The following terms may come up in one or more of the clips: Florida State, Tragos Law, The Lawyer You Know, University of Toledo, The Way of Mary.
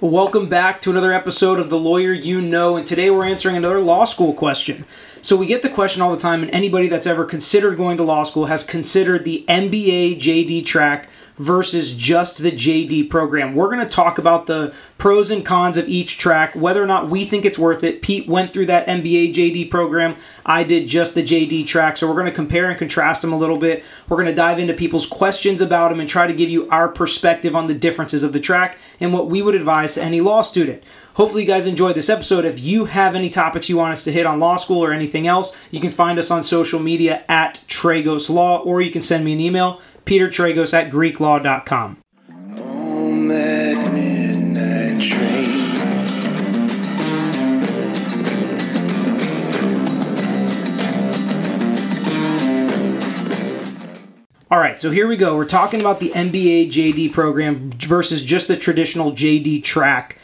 Welcome back to another episode of The Lawyer You Know, and today we're answering another law school question. So we get the question all the time, and anybody that's ever considered going to law school has considered the MBA JD track versus just the JD program. We're going to talk about the pros and cons of each track, whether or not we think it's worth it. Pete went through that MBA JD program. I did just the JD track, so we're going to compare and contrast them a little bit. We're going to dive into people's questions about them and try to give you our perspective on the differences of the track and what we would advise to any law student. Hopefully you guys enjoyed this episode. If you have any topics you want us to hit on law school or anything else, you can find us on social media at Tragos Law, or you can send me an email, PeterTragos@GreekLaw.com. All right, so here we go. We're talking about the MBA JD program versus just the traditional JD track.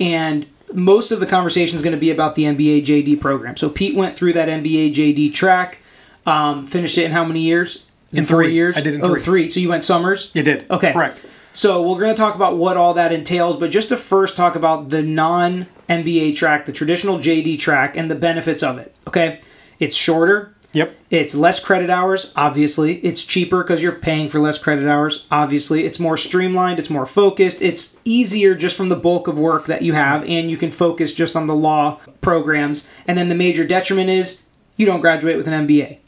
And most of the conversation is going to be about the MBA JD program. So Pete went through that MBA JD track, finished it in how many years? In three. 4 years? I did in three. Oh, three. So you went summers? You did. Okay. Correct. So we're going to talk about what all that entails, but just to first talk about the non-MBA track, the traditional JD track, and the benefits of it. Okay? It's shorter. Yep. It's less credit hours, obviously. It's cheaper because you're paying for less credit hours, obviously. It's more streamlined. It's more focused. It's easier just from the bulk of work that you have, and you can focus just on the law programs. And then the major detriment is you don't graduate with an MBA.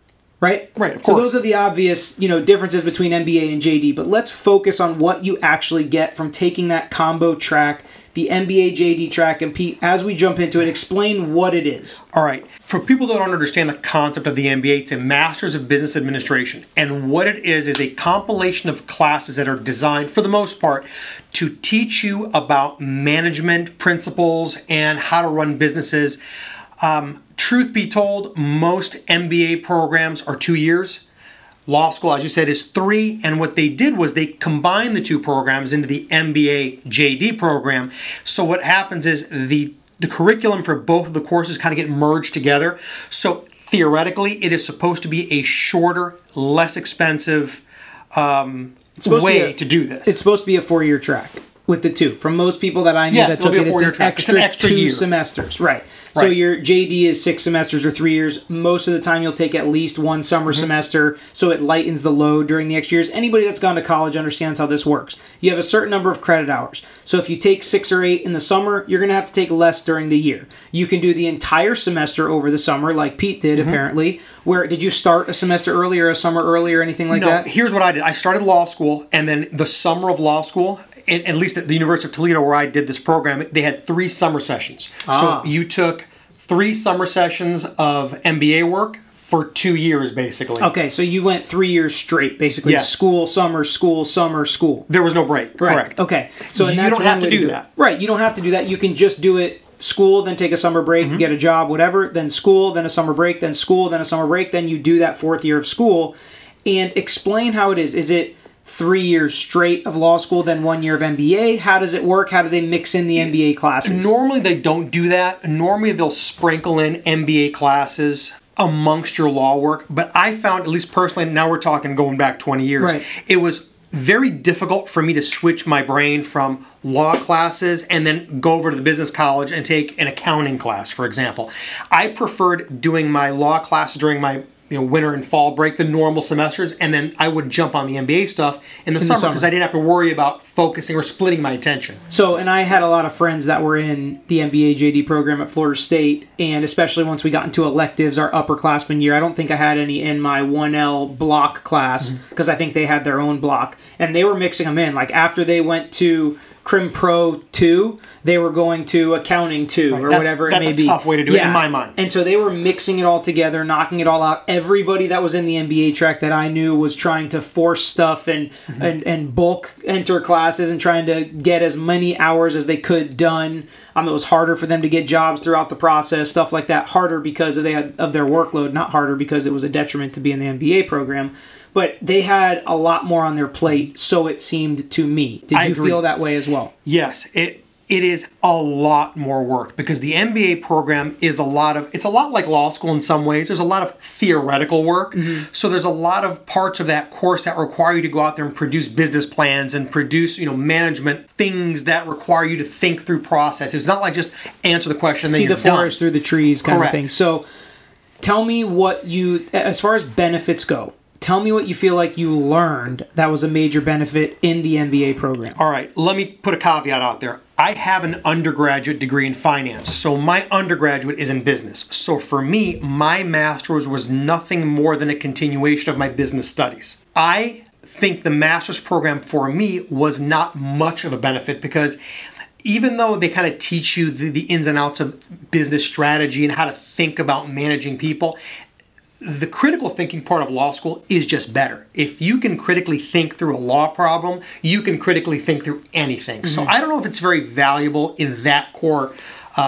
Right? Right, of course. So those are the obvious, differences between MBA and JD, but let's focus on what you actually get from taking that combo track, the MBA JD track. And Pete, as we jump into it, explain what it is. All right. For people that don't understand the concept of the MBA, it's a Master's of Business Administration. And what it is a compilation of classes that are designed, for the most part, to teach you about management principles and how to run businesses. Truth be told, most MBA programs are 2 years. Law school, as you said, is 3. And what they did was they combined the two programs into the MBA JD program. So what happens is the curriculum for both of the courses kind of get merged together. So theoretically, it is supposed to be a shorter, less expensive way to do this. It's supposed to be a 4-year track. With the two. From most people that I knew that took it, it's an extra 2 year. Semesters. Right. So your JD is 6 semesters or 3 years. Most of the time you'll take at least one summer semester, so it lightens the load during the extra years. Anybody that's gone to college understands how this works. You have a certain number of credit hours. So if you take 6 or 8 in the summer, you're going to have to take less during the year. You can do the entire semester over the summer, like Pete did apparently. Where did you start a semester early or a summer early or anything like that? No, here's what I did. I started law school, and then the summer of law school, at least at the University of Toledo where I did this program, they had 3 summer sessions. Ah. So you took 3 summer sessions of MBA work for 2 years, basically. Okay, so you went 3 years straight, basically. Yes. School, summer, school, summer, school. There was no break, right. Correct. Okay, so and that's you don't have to do that. Right, you don't have to do that. You can just do it school, then take a summer break, get a job, whatever, then school, then a summer break, then school, then a summer break, then you do that 4th year of school. And explain how it is. Is it 3 years straight of law school, then 1 year of MBA? How does it work? How do they mix in the MBA classes? Normally they don't do that. Normally they'll sprinkle in MBA classes amongst your law work. But I found, at least personally, now we're talking going back 20 years, it was very difficult for me to switch my brain from law classes and then go over to the business college and take an accounting class, for example. I preferred doing my law classes during my winter and fall break, the normal semesters, and then I would jump on the MBA stuff in the summer because I didn't have to worry about focusing or splitting my attention. So, and I had a lot of friends that were in the MBA JD program at Florida State, and especially once we got into electives, our upperclassman year, I don't think I had any in my 1L block class because I think they had their own block, and they were mixing them in. Like after they went to Crim Pro 2, they were going to Accounting 2 or whatever it may be. That's a tough way to do it in my mind. And so they were mixing it all together, knocking it all out. Everybody that was in the MBA track that I knew was trying to force stuff and bulk enter classes and trying to get as many hours as they could done. It was harder for them to get jobs throughout the process, stuff like that. Harder because of their workload, not harder because it was a detriment to be in the MBA program. But they had a lot more on their plate, so it seemed to me. Did you feel that way as well? Yes. It it is a lot more work because the MBA program is it's a lot like law school in some ways. There's a lot of theoretical work. Mm-hmm. So there's a lot of parts of that course that require you to go out there and produce business plans and produce, management things that require you to think through processes. It's not like just answer the question and then you're done. See the forest through the trees kind Correct. Of thing. So tell me as far as benefits go, tell me what you feel like you learned that was a major benefit in the MBA program. All right, let me put a caveat out there. I have an undergraduate degree in finance, so my undergraduate is in business. So for me, my master's was nothing more than a continuation of my business studies. I think the master's program for me was not much of a benefit because even though they kind of teach you the ins and outs of business strategy and how to think about managing people, the critical thinking part of law school is just better. If you can critically think through a law problem, you can critically think through anything. Mm-hmm. So I don't know if it's very valuable in that core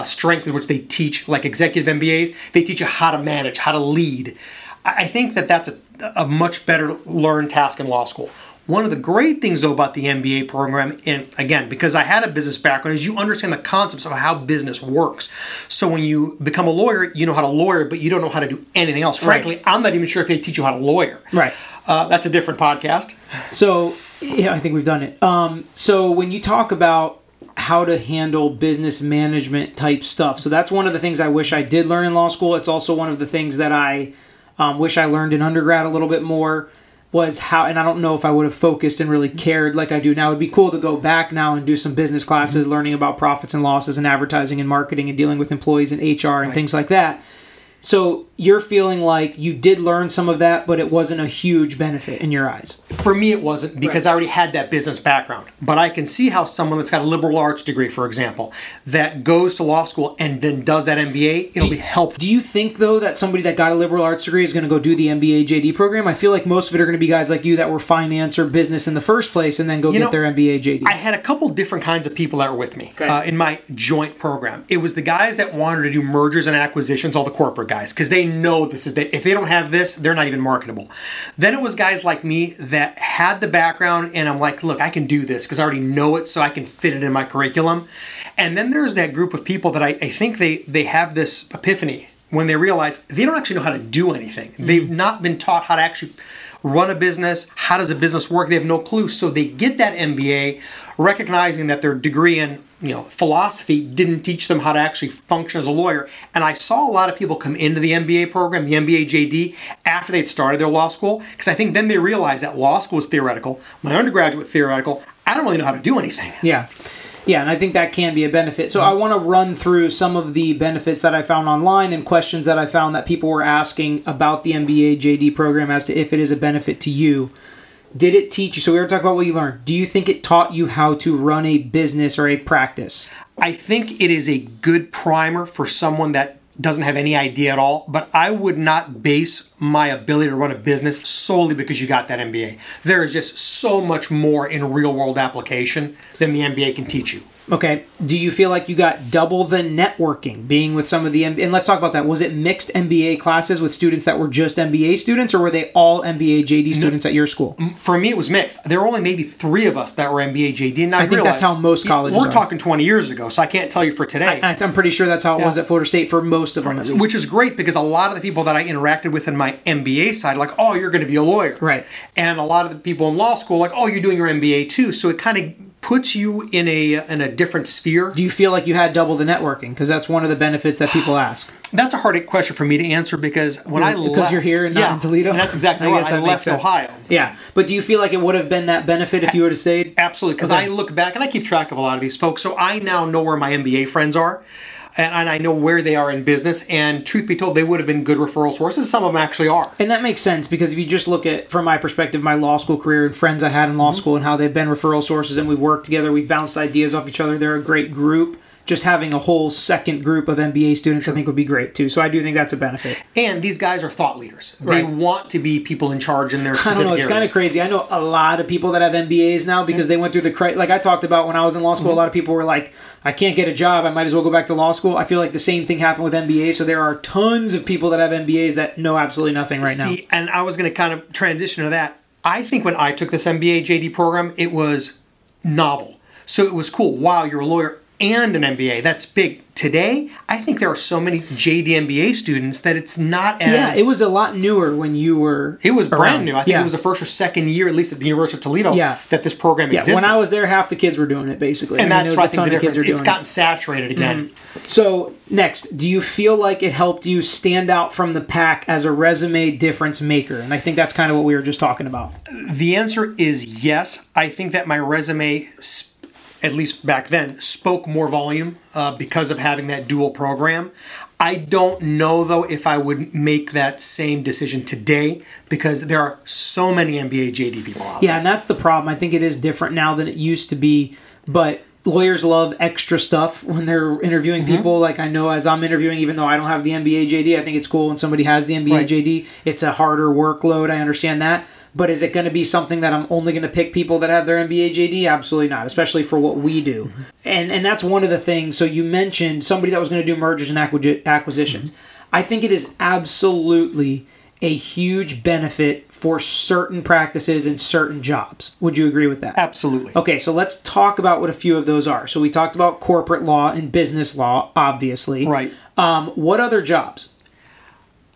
strength in which they teach, like executive MBAs, they teach you how to manage, how to lead. I think that that's a much better learned task in law school. One of the great things, though, about the MBA program, and again, because I had a business background, is you understand the concepts of how business works. So when you become a lawyer, you know how to lawyer, but you don't know how to do anything else. Frankly, right. I'm not even sure if they teach you how to lawyer. Right. That's a different podcast. So, yeah, I think we've done it. So when you talk about how to handle business management type stuff, so that's one of the things I wish I did learn in law school. It's also one of the things that I wish I learned in undergrad a little bit more. Was how, and I don't know if I would have focused and really cared like I do now. It would be cool to go back now and do some business classes, mm-hmm. learning about profits and losses and advertising and marketing and dealing with employees and HR and right. things like that. So you're feeling like you did learn some of that, but it wasn't a huge benefit in your eyes. For me, it wasn't because right. I already had that business background. But I can see how someone that's got a liberal arts degree, for example, that goes to law school and then does that MBA, it'll be helpful. Do you think, though, that somebody that got a liberal arts degree is going to go do the MBA JD program? I feel like most of it are going to be guys like you that were finance or business in the first place and then go get their MBA JD. I had a couple different kinds of people that were with me in my joint program. It was the guys that wanted to do mergers and acquisitions, all the corporate guys, because they know this is if they don't have this, they're not even marketable. Then it was guys like me that had the background, and I'm like, look, I can do this because I already know it, so I can fit it in my curriculum. And then there's that group of people that I think they have this epiphany when they realize they don't actually know how to do anything. Mm-hmm. They've not been taught how to actually run a business. How does a business work? They have no clue. So they get that MBA, recognizing that their degree in philosophy didn't teach them how to actually function as a lawyer. And I saw a lot of people come into the MBA program, the MBA JD, after they'd started their law school, because I think then they realized that law school is theoretical, my undergraduate theoretical, I don't really know how to do anything. Yeah, and I think that can be a benefit. So I want to run through some of the benefits that I found online and questions that I found that people were asking about the MBA JD program as to if it is a benefit to you. Did it teach you? So we were talking about what you learned. Do you think it taught you how to run a business or a practice? I think it is a good primer for someone that doesn't have any idea at all, but I would not base my ability to run a business solely because you got that MBA. There is just so much more in real-world application than the MBA can teach you. Okay. Do you feel like you got double the networking being with some of the MBA? And let's talk about that. Was it mixed MBA classes with students that were just MBA students, or were they all MBA JD students at your school? For me, it was mixed. There were only maybe 3 of us that were MBA JD. And I think that's how most colleges are. We're talking 20 years ago, so I can't tell you for today. I'm pretty sure that's how it was at Florida State for most of them. Which is great because a lot of the people that I interacted with in my MBA side are like, oh, you're going to be a lawyer. Right. And a lot of the people in law school are like, oh, you're doing your MBA too. So it kind of puts you in a different sphere. Do you feel like you had double the networking? Because that's one of the benefits that people ask. That's a hard question for me to answer because because you're here and not in Toledo? And that's exactly right. I left Ohio. Yeah. But do you feel like it would have been that benefit if you would have stayed? Absolutely. Because I look back and I keep track of a lot of these folks. So I now know where my MBA friends are. And I know where they are in business. And truth be told, they would have been good referral sources. Some of them actually are. And that makes sense because if you just look at, from my perspective, my law school career and friends I had in law mm-hmm. school and how they've been referral sources and we've worked together, we've bounced ideas off each other. They're a great group. Just having a whole second group of MBA students, I think, would be great, too. So I do think that's a benefit. And these guys are thought leaders. Right. They want to be people in charge in their specific areas. It's kind of crazy. I know a lot of people that have MBAs now because they went through the... Like I talked about when I was in law school, mm-hmm. a lot of people were like, I can't get a job. I might as well go back to law school. I feel like the same thing happened with MBAs. So there are tons of people that have MBAs that know absolutely nothing right now. See, and I was going to kind of transition to that. I think when I took this MBA JD program, it was novel. So it was cool. Wow, you're a lawyer. and an MBA. That's big. Today, I think there are so many JD MBA students that it's not as... Yeah, it was a lot newer when you were... It was brand new. I think it was the first or second year, at least at the University of Toledo, that this program existed. When I was there, half the kids were doing it, basically. And that's what I think the difference. It's gotten saturated again. Mm-hmm. So, next, do you feel like it helped you stand out from the pack as a resume difference maker? And I think that's kind of what we were just talking about. The answer is yes. I think that my resume... at least back then, spoke more volume because of having that dual program. I don't know, though, if I would make that same decision today because there are so many MBA JD people out there. Yeah, and that's the problem. I think it is different now than it used to be, but lawyers love extra stuff when they're interviewing people. Like I know as I'm interviewing, even though I don't have the MBA JD, I think it's cool when somebody has the MBA JD. It's a harder workload. I understand that. But is it going to be something that I'm only going to pick people that have their MBA JD? Absolutely not, especially for what we do. Mm-hmm. And that's one of the things. So you mentioned somebody that was going to do mergers and acquisitions. Mm-hmm. I think it is absolutely a huge benefit for certain practices and certain jobs. Would you agree with that? Absolutely. Okay, so let's talk about what a few of those are. So we talked about corporate law and business law, obviously. Right. What other jobs?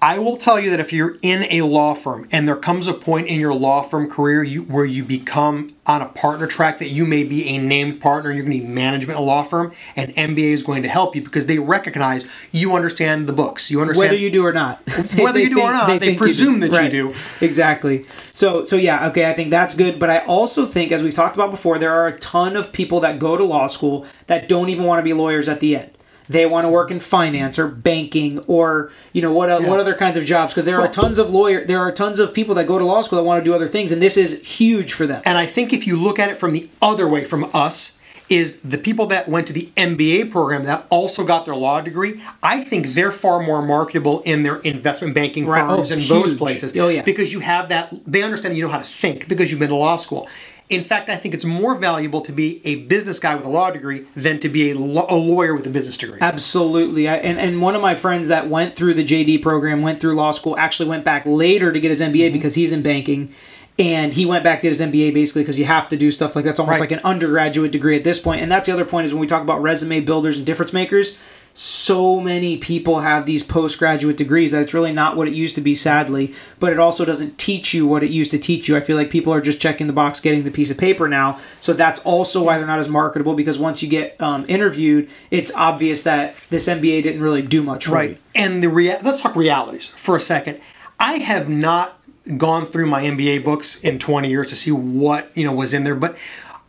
I will tell you that if you're in a law firm and there comes a point in your law firm career where you become on a partner track that you may be a named partner, you're going to be management of a law firm, and MBA is going to help you because they recognize you understand the books. You understand whether you do or not. Whether you do or not, they presume that you do. Exactly. So yeah, okay, I think that's good. But I also think, as we've talked about before, there are a ton of people that go to law school that don't even want to be lawyers at the end. They want to work in finance or banking or, you know, what other kinds of jobs? Because there are tons of people that go to law school that want to do other things, and this is huge for them. And I think if you look at it from the other way from us, is the people that went to the MBA program that also got their law degree, I think they're far more marketable in their investment banking firms and those places. Oh, yeah. Because you have that, they understand that you know how to think because you've been to law school. In fact, I think it's more valuable to be a business guy with a law degree than to be a lawyer with a business degree. Absolutely. And one of my friends that went through the JD program, went through law school, actually went back later to get his MBA because he's in banking. And he went back to his MBA basically because you have to do stuff like that's almost like an undergraduate degree at this point. And that's the other point is when we talk about resume builders and difference makers, so many people have these postgraduate degrees that it's really not what it used to be, sadly, but it also doesn't teach you what it used to teach you. I feel like people are just checking the box, getting the piece of paper now. So that's also why they're not as marketable because once you get interviewed, it's obvious that this MBA didn't really do much for you. And let's talk realities for a second. I have not gone through my MBA books in 20 years to see what was in there, but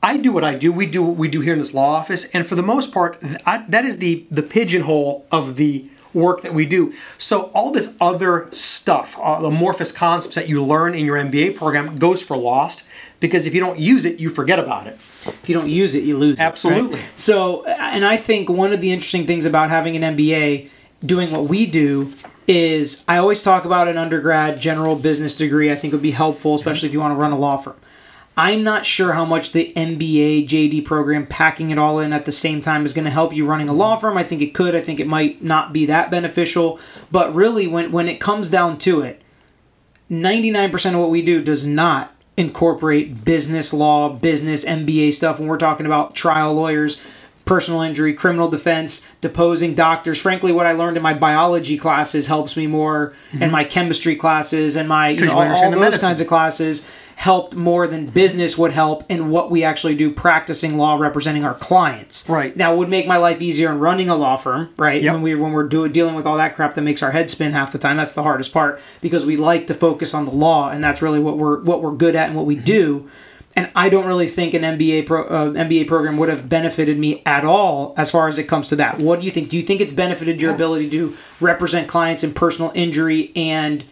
I do what I do. We do what we do here in this law office. And for the most part, that is the pigeonhole of the work that we do. So all this other stuff, amorphous concepts that you learn in your MBA program goes for lost because if you don't use it, you forget about it. If you don't use it, you lose it. Absolutely. Right? So, and I think one of the interesting things about having an MBA, doing what we do, is I always talk about an undergrad general business degree I think would be helpful, especially if you want to run a law firm. I'm not sure how much the MBA JD program packing it all in at the same time is going to help you running a law firm. I think it could. I think it might not be that beneficial. But really, when it comes down to it, 99% of what we do does not incorporate business law, business MBA stuff. When we're talking about trial lawyers, personal injury, criminal defense, deposing doctors. Frankly, what I learned in my biology classes helps me more, and my chemistry classes and my all those kinds of classes helped more than business would help in what we actually do practicing law, representing our clients. Right. Now, it would make my life easier in running a law firm, right? Yep. When we're dealing with all that crap that makes our head spin half the time, that's the hardest part because we like to focus on the law and that's really what we're good at and what we do. And I don't really think an MBA program would have benefited me at all as far as it comes to that. What do you think? Do you think it's benefited your ability to represent clients in personal injury and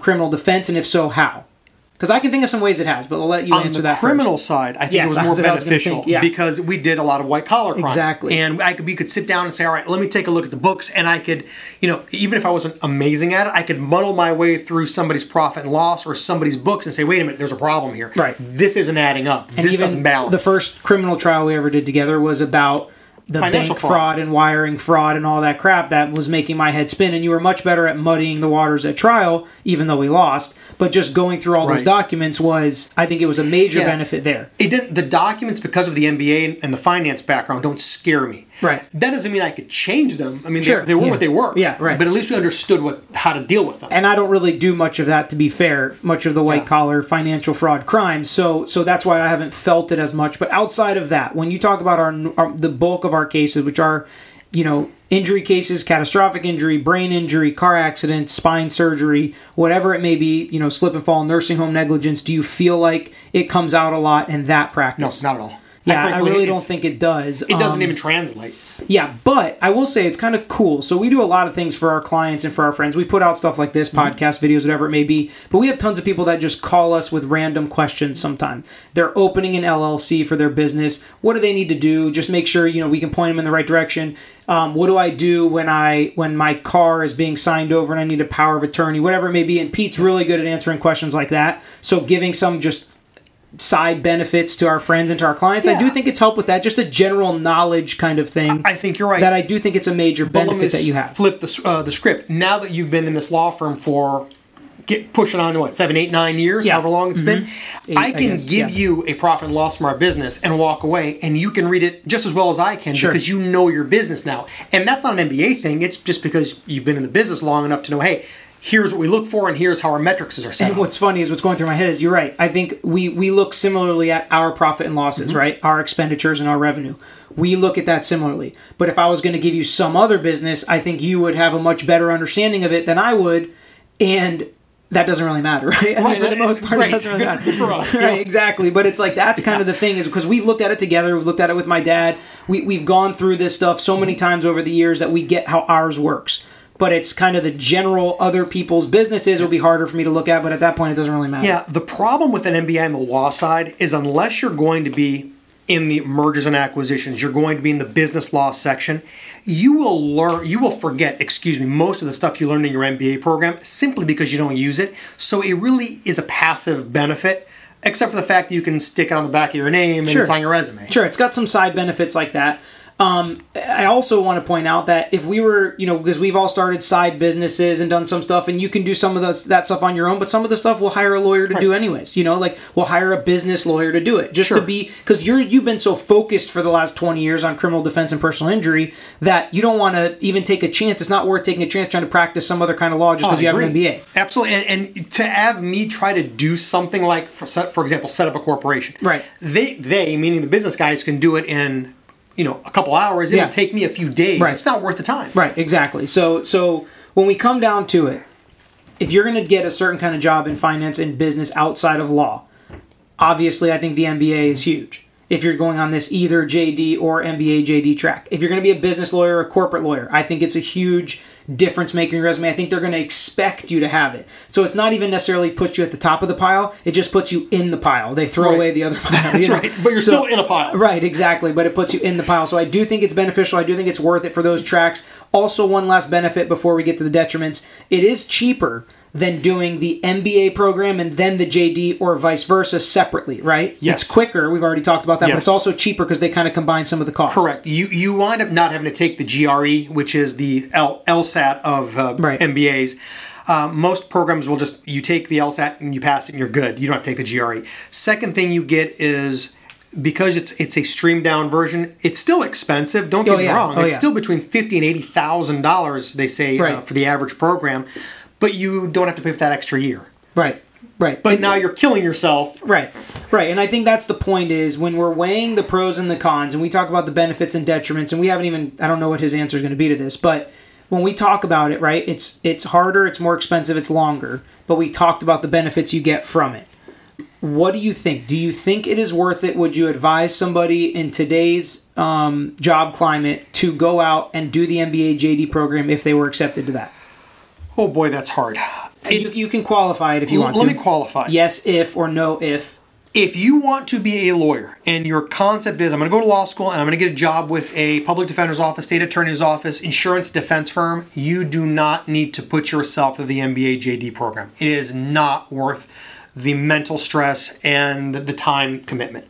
criminal defense? And if so, how? Because I can think of some ways it has, but I'll let you answer that first. On the criminal side, I think it was more beneficial because we did a lot of white-collar crime. Exactly. And we could sit down and say, all right, let me take a look at the books, and I could, even if I wasn't amazing at it, I could muddle my way through somebody's profit and loss or somebody's books and say, wait a minute, there's a problem here. Right. This isn't adding up. This doesn't balance. The first criminal trial we ever did together was about the financial bank fraud and wiring fraud and all that crap that was making my head spin. And you were much better at muddying the waters at trial, even though we lost. But just going through all those documents was, I think it was a major benefit there. It didn't. The documents, because of the MBA and the finance background, don't scare me. Right. That doesn't mean I could change them. I mean, they were what they were. Yeah, right. But at least we understood how to deal with them. And I don't really do much of that, to be fair, much of the white-collar financial fraud crimes. So that's why I haven't felt it as much. But outside of that, when you talk about the bulk of our cases, which are, you know, injury cases, catastrophic injury, brain injury, car accident, spine surgery, whatever it may be, you know, slip and fall, nursing home negligence, do you feel like it comes out a lot in that practice? No, not at all. Yeah, frankly, I really don't think it does. It doesn't even translate. Yeah, but I will say it's kind of cool. So we do a lot of things for our clients and for our friends. We put out stuff like this, podcast videos, whatever it may be. But we have tons of people that just call us with random questions sometimes. They're opening an LLC for their business. What do they need to do? Just make sure, you know, we can point them in the right direction. What do I do when my car is being signed over and I need a power of attorney, whatever it may be. And Pete's really good at answering questions like that. So giving some just side benefits to our friends and to our clients. Yeah. I do think it's helped with that, just a general knowledge kind of thing. I think you're right. That I do think it's a major benefit that you have. Flip the script. Now that you've been in this law firm for pushing on to what, 7, 8, 9 years, however long it's been, I can give you a profit and loss from our business and walk away, and you can read it just as well as I can because you know your business now. And that's not an MBA thing. It's just because you've been in the business long enough to know, hey, here's what we look for, and here's how our metrics are set up. And what's funny is what's going through my head is, you're right. I think we look similarly at our profit and losses, right? Our expenditures and our revenue. We look at that similarly. But if I was going to give you some other business, I think you would have a much better understanding of it than I would. And that doesn't really matter, right? I mean, for the most part, it doesn't really matter. Good for us. Right, exactly. But it's like, that's kind of the thing, is because we've looked at it together. We've looked at it with my dad. We've gone through this stuff so many times over the years that we get how ours works. But it's kind of the general other people's businesses will be harder for me to look at, but at that point, it doesn't really matter. Yeah, the problem with an MBA on the law side is, unless you're going to be in the mergers and acquisitions, you're going to be in the business law section, you will forget most of the stuff you learned in your MBA program simply because you don't use it. So it really is a passive benefit, except for the fact that you can stick it on the back of your name and it's on your resume. Sure, it's got some side benefits like that. I also want to point out that if we were, you know, because we've all started side businesses and done some stuff, and you can do some of that stuff on your own, but some of the stuff we'll hire a lawyer to do anyways, you know, like we'll hire a business lawyer to do it just to be, because you've been so focused for the last 20 years on criminal defense and personal injury that you don't want to even take a chance. It's not worth taking a chance trying to practice some other kind of law just because you have an MBA. Absolutely. And to have me try to do something like, for example, set up a corporation. Right. They, meaning the business guys, can do it in, you know, a couple hours. It'll take me a few days. Right. It's not worth the time. Right, exactly. So when we come down to it, if you're going to get a certain kind of job in finance and business outside of law, obviously I think the MBA is huge. If you're going on this either JD or MBA JD track, if you're going to be a business lawyer or a corporate lawyer, I think it's a huge difference making resume. I think they're going to expect you to have it. So it's not even necessarily puts you at the top of the pile. It just puts you in the pile. They throw away the other pile. That's right. But you're still in a pile. Right, exactly. But it puts you in the pile. So I do think it's beneficial. I do think it's worth it for those tracks. Also, one last benefit before we get to the detriments. It is cheaper than doing the MBA program and then the JD, or vice versa, separately, right? Yes. It's quicker. We've already talked about that, but it's also cheaper because they kind of combine some of the costs. Correct. You wind up not having to take the GRE, which is the LSAT of MBAs. Most programs will just, you take the LSAT and you pass it and you're good. You don't have to take the GRE. Second thing you get is, because it's a streamed down version, it's still expensive. Don't get me wrong. It's still between $50,000 and $80,000, they say, for the average program. But you don't have to pay for that extra year. Right. But now you're killing yourself. Right. And I think that's the point, is when we're weighing the pros and the cons, and we talk about the benefits and detriments, and we haven't even, I don't know what his answer is going to be to this, but when we talk about it, right, it's harder, it's more expensive, it's longer, but we talked about the benefits you get from it. What do you think? Do you think it is worth it? Would you advise somebody in today's job climate to go out and do the MBA JD program if they were accepted to that? Oh boy, that's hard. You can qualify it if you want to. Let me qualify. Yes, if, or no, if. If you want to be a lawyer and your concept is, I'm going to go to law school and I'm going to get a job with a public defender's office, state attorney's office, insurance defense firm, you do not need to put yourself through the MBA JD program. It is not worth the mental stress and the time commitment.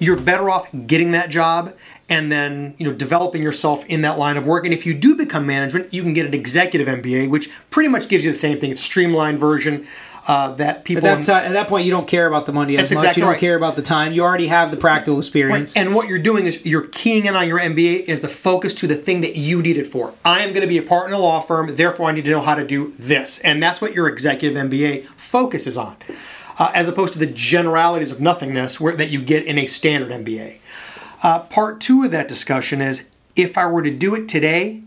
You're better off getting that job and then, you know, developing yourself in that line of work. And if you do become management, you can get an executive MBA, which pretty much gives you the same thing. It's a streamlined version. That people at that point, you don't care about the money as much. Exactly, you don't care about the time. You already have the practical experience. Right. And what you're doing is you're keying in on your MBA is the focus to the thing that you need it for. I am going to be a partner in a law firm, therefore I need to know how to do this. And that's what your executive MBA focuses on, as opposed to the generalities of nothingness that you get in a standard MBA. Part two of that discussion is, if I were to do it today,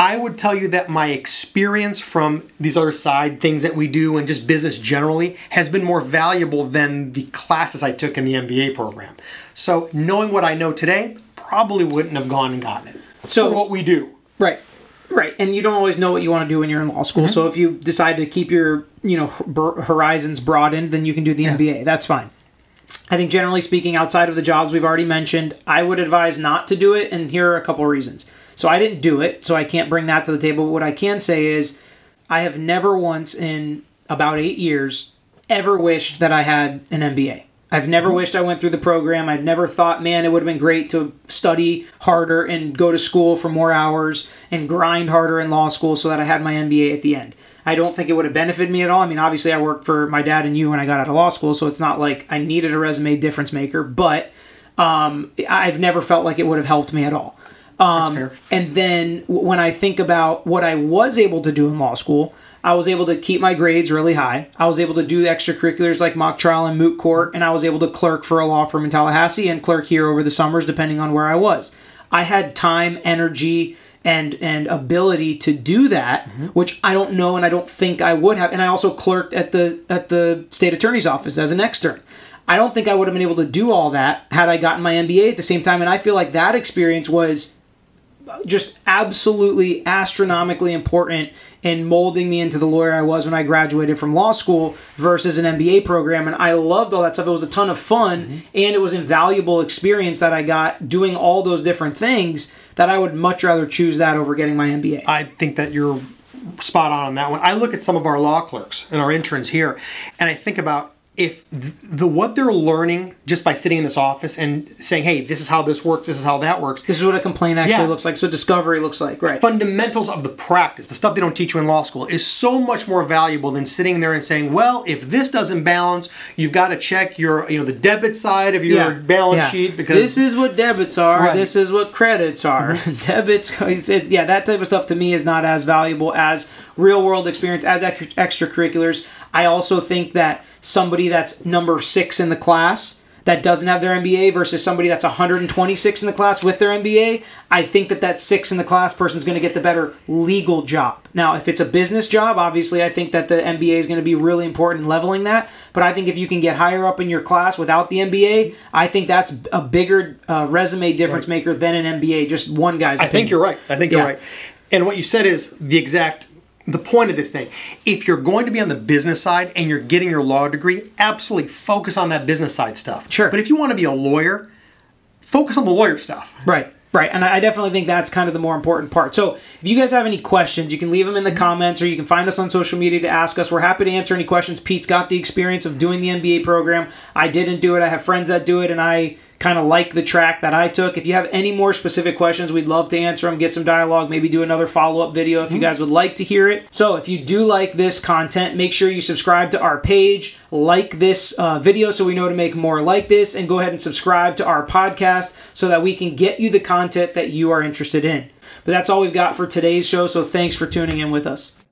I would tell you that my experience from these other side things that we do and just business generally has been more valuable than the classes I took in the MBA program. So knowing what I know today, probably wouldn't have gone and gotten it. So for what we do. Right. Right. And you don't always know what you want to do when you're in law school. Mm-hmm. So if you decide to keep your, you know, horizons broadened, then you can do the MBA. That's fine. I think generally speaking, outside of the jobs we've already mentioned, I would advise not to do it. And here are a couple of reasons. So I didn't do it, so I can't bring that to the table. But what I can say is I have never once in about 8 years ever wished that I had an MBA. I've never wished I went through the program. I've never thought, man, it would have been great to study harder and go to school for more hours and grind harder in law school so that I had my MBA at the end. I don't think it would have benefited me at all. I mean, obviously, I worked for my dad and you when I got out of law school, so it's not like I needed a resume difference maker. But I've never felt like it would have helped me at all. And then when I think about what I was able to do in law school, I was able to keep my grades really high. I was able to do extracurriculars like mock trial and moot court, and I was able to clerk for a law firm in Tallahassee and clerk here over the summers, depending on where I was. I had time, energy, and ability to do that, which I don't know and I don't think I would have. And I also clerked at the state attorney's office as an extern. I don't think I would have been able to do all that had I gotten my MBA at the same time. And I feel like that experience was just absolutely astronomically important in molding me into the lawyer I was when I graduated from law school versus an MBA program. And I loved all that stuff. It was a ton of fun, and it was an invaluable experience that I got doing all those different things, that I would much rather choose that over getting my MBA. I think that you're spot on that one. I look at some of our law clerks and our interns here, and I think about if the what they're learning just by sitting in this office and saying, hey, this is how this works, this is how that works. This is what a complaint actually looks like, so discovery looks like, right? Fundamentals of the practice, the stuff they don't teach you in law school, is so much more valuable than sitting there and saying, well, if this doesn't balance, you've got to check your, you know, the debit side of your balance sheet, because this is what debits are, this is what credits are. Debits, that type of stuff to me is not as valuable as real world experience, as extracurriculars. I also think that somebody that's number 6 in the class that doesn't have their MBA versus somebody that's 126 in the class with their MBA, I think that 6 in the class person's going to get the better legal job. Now, if it's a business job, obviously I think that the MBA is going to be really important in leveling that, but I think if you can get higher up in your class without the MBA, I think that's a bigger resume difference maker than an MBA, just one guy's opinion. I think you're right. I think you're right. And what you said is the point of this thing. If you're going to be on the business side and you're getting your law degree, absolutely focus on that business side stuff. Sure. But if you want to be a lawyer, focus on the lawyer stuff. Right. Right. And I definitely think that's kind of the more important part. So if you guys have any questions, you can leave them in the comments, or you can find us on social media to ask us. We're happy to answer any questions. Pete's got the experience of doing the MBA program. I didn't do it. I have friends that do it, and I kind of like the track that I took. If you have any more specific questions, we'd love to answer them, get some dialogue, maybe do another follow-up video if you guys would like to hear it. So if you do like this content, make sure you subscribe to our page, like this video so we know to make more like this, and go ahead and subscribe to our podcast so that we can get you the content that you are interested in. But that's all we've got for today's show, so thanks for tuning in with us.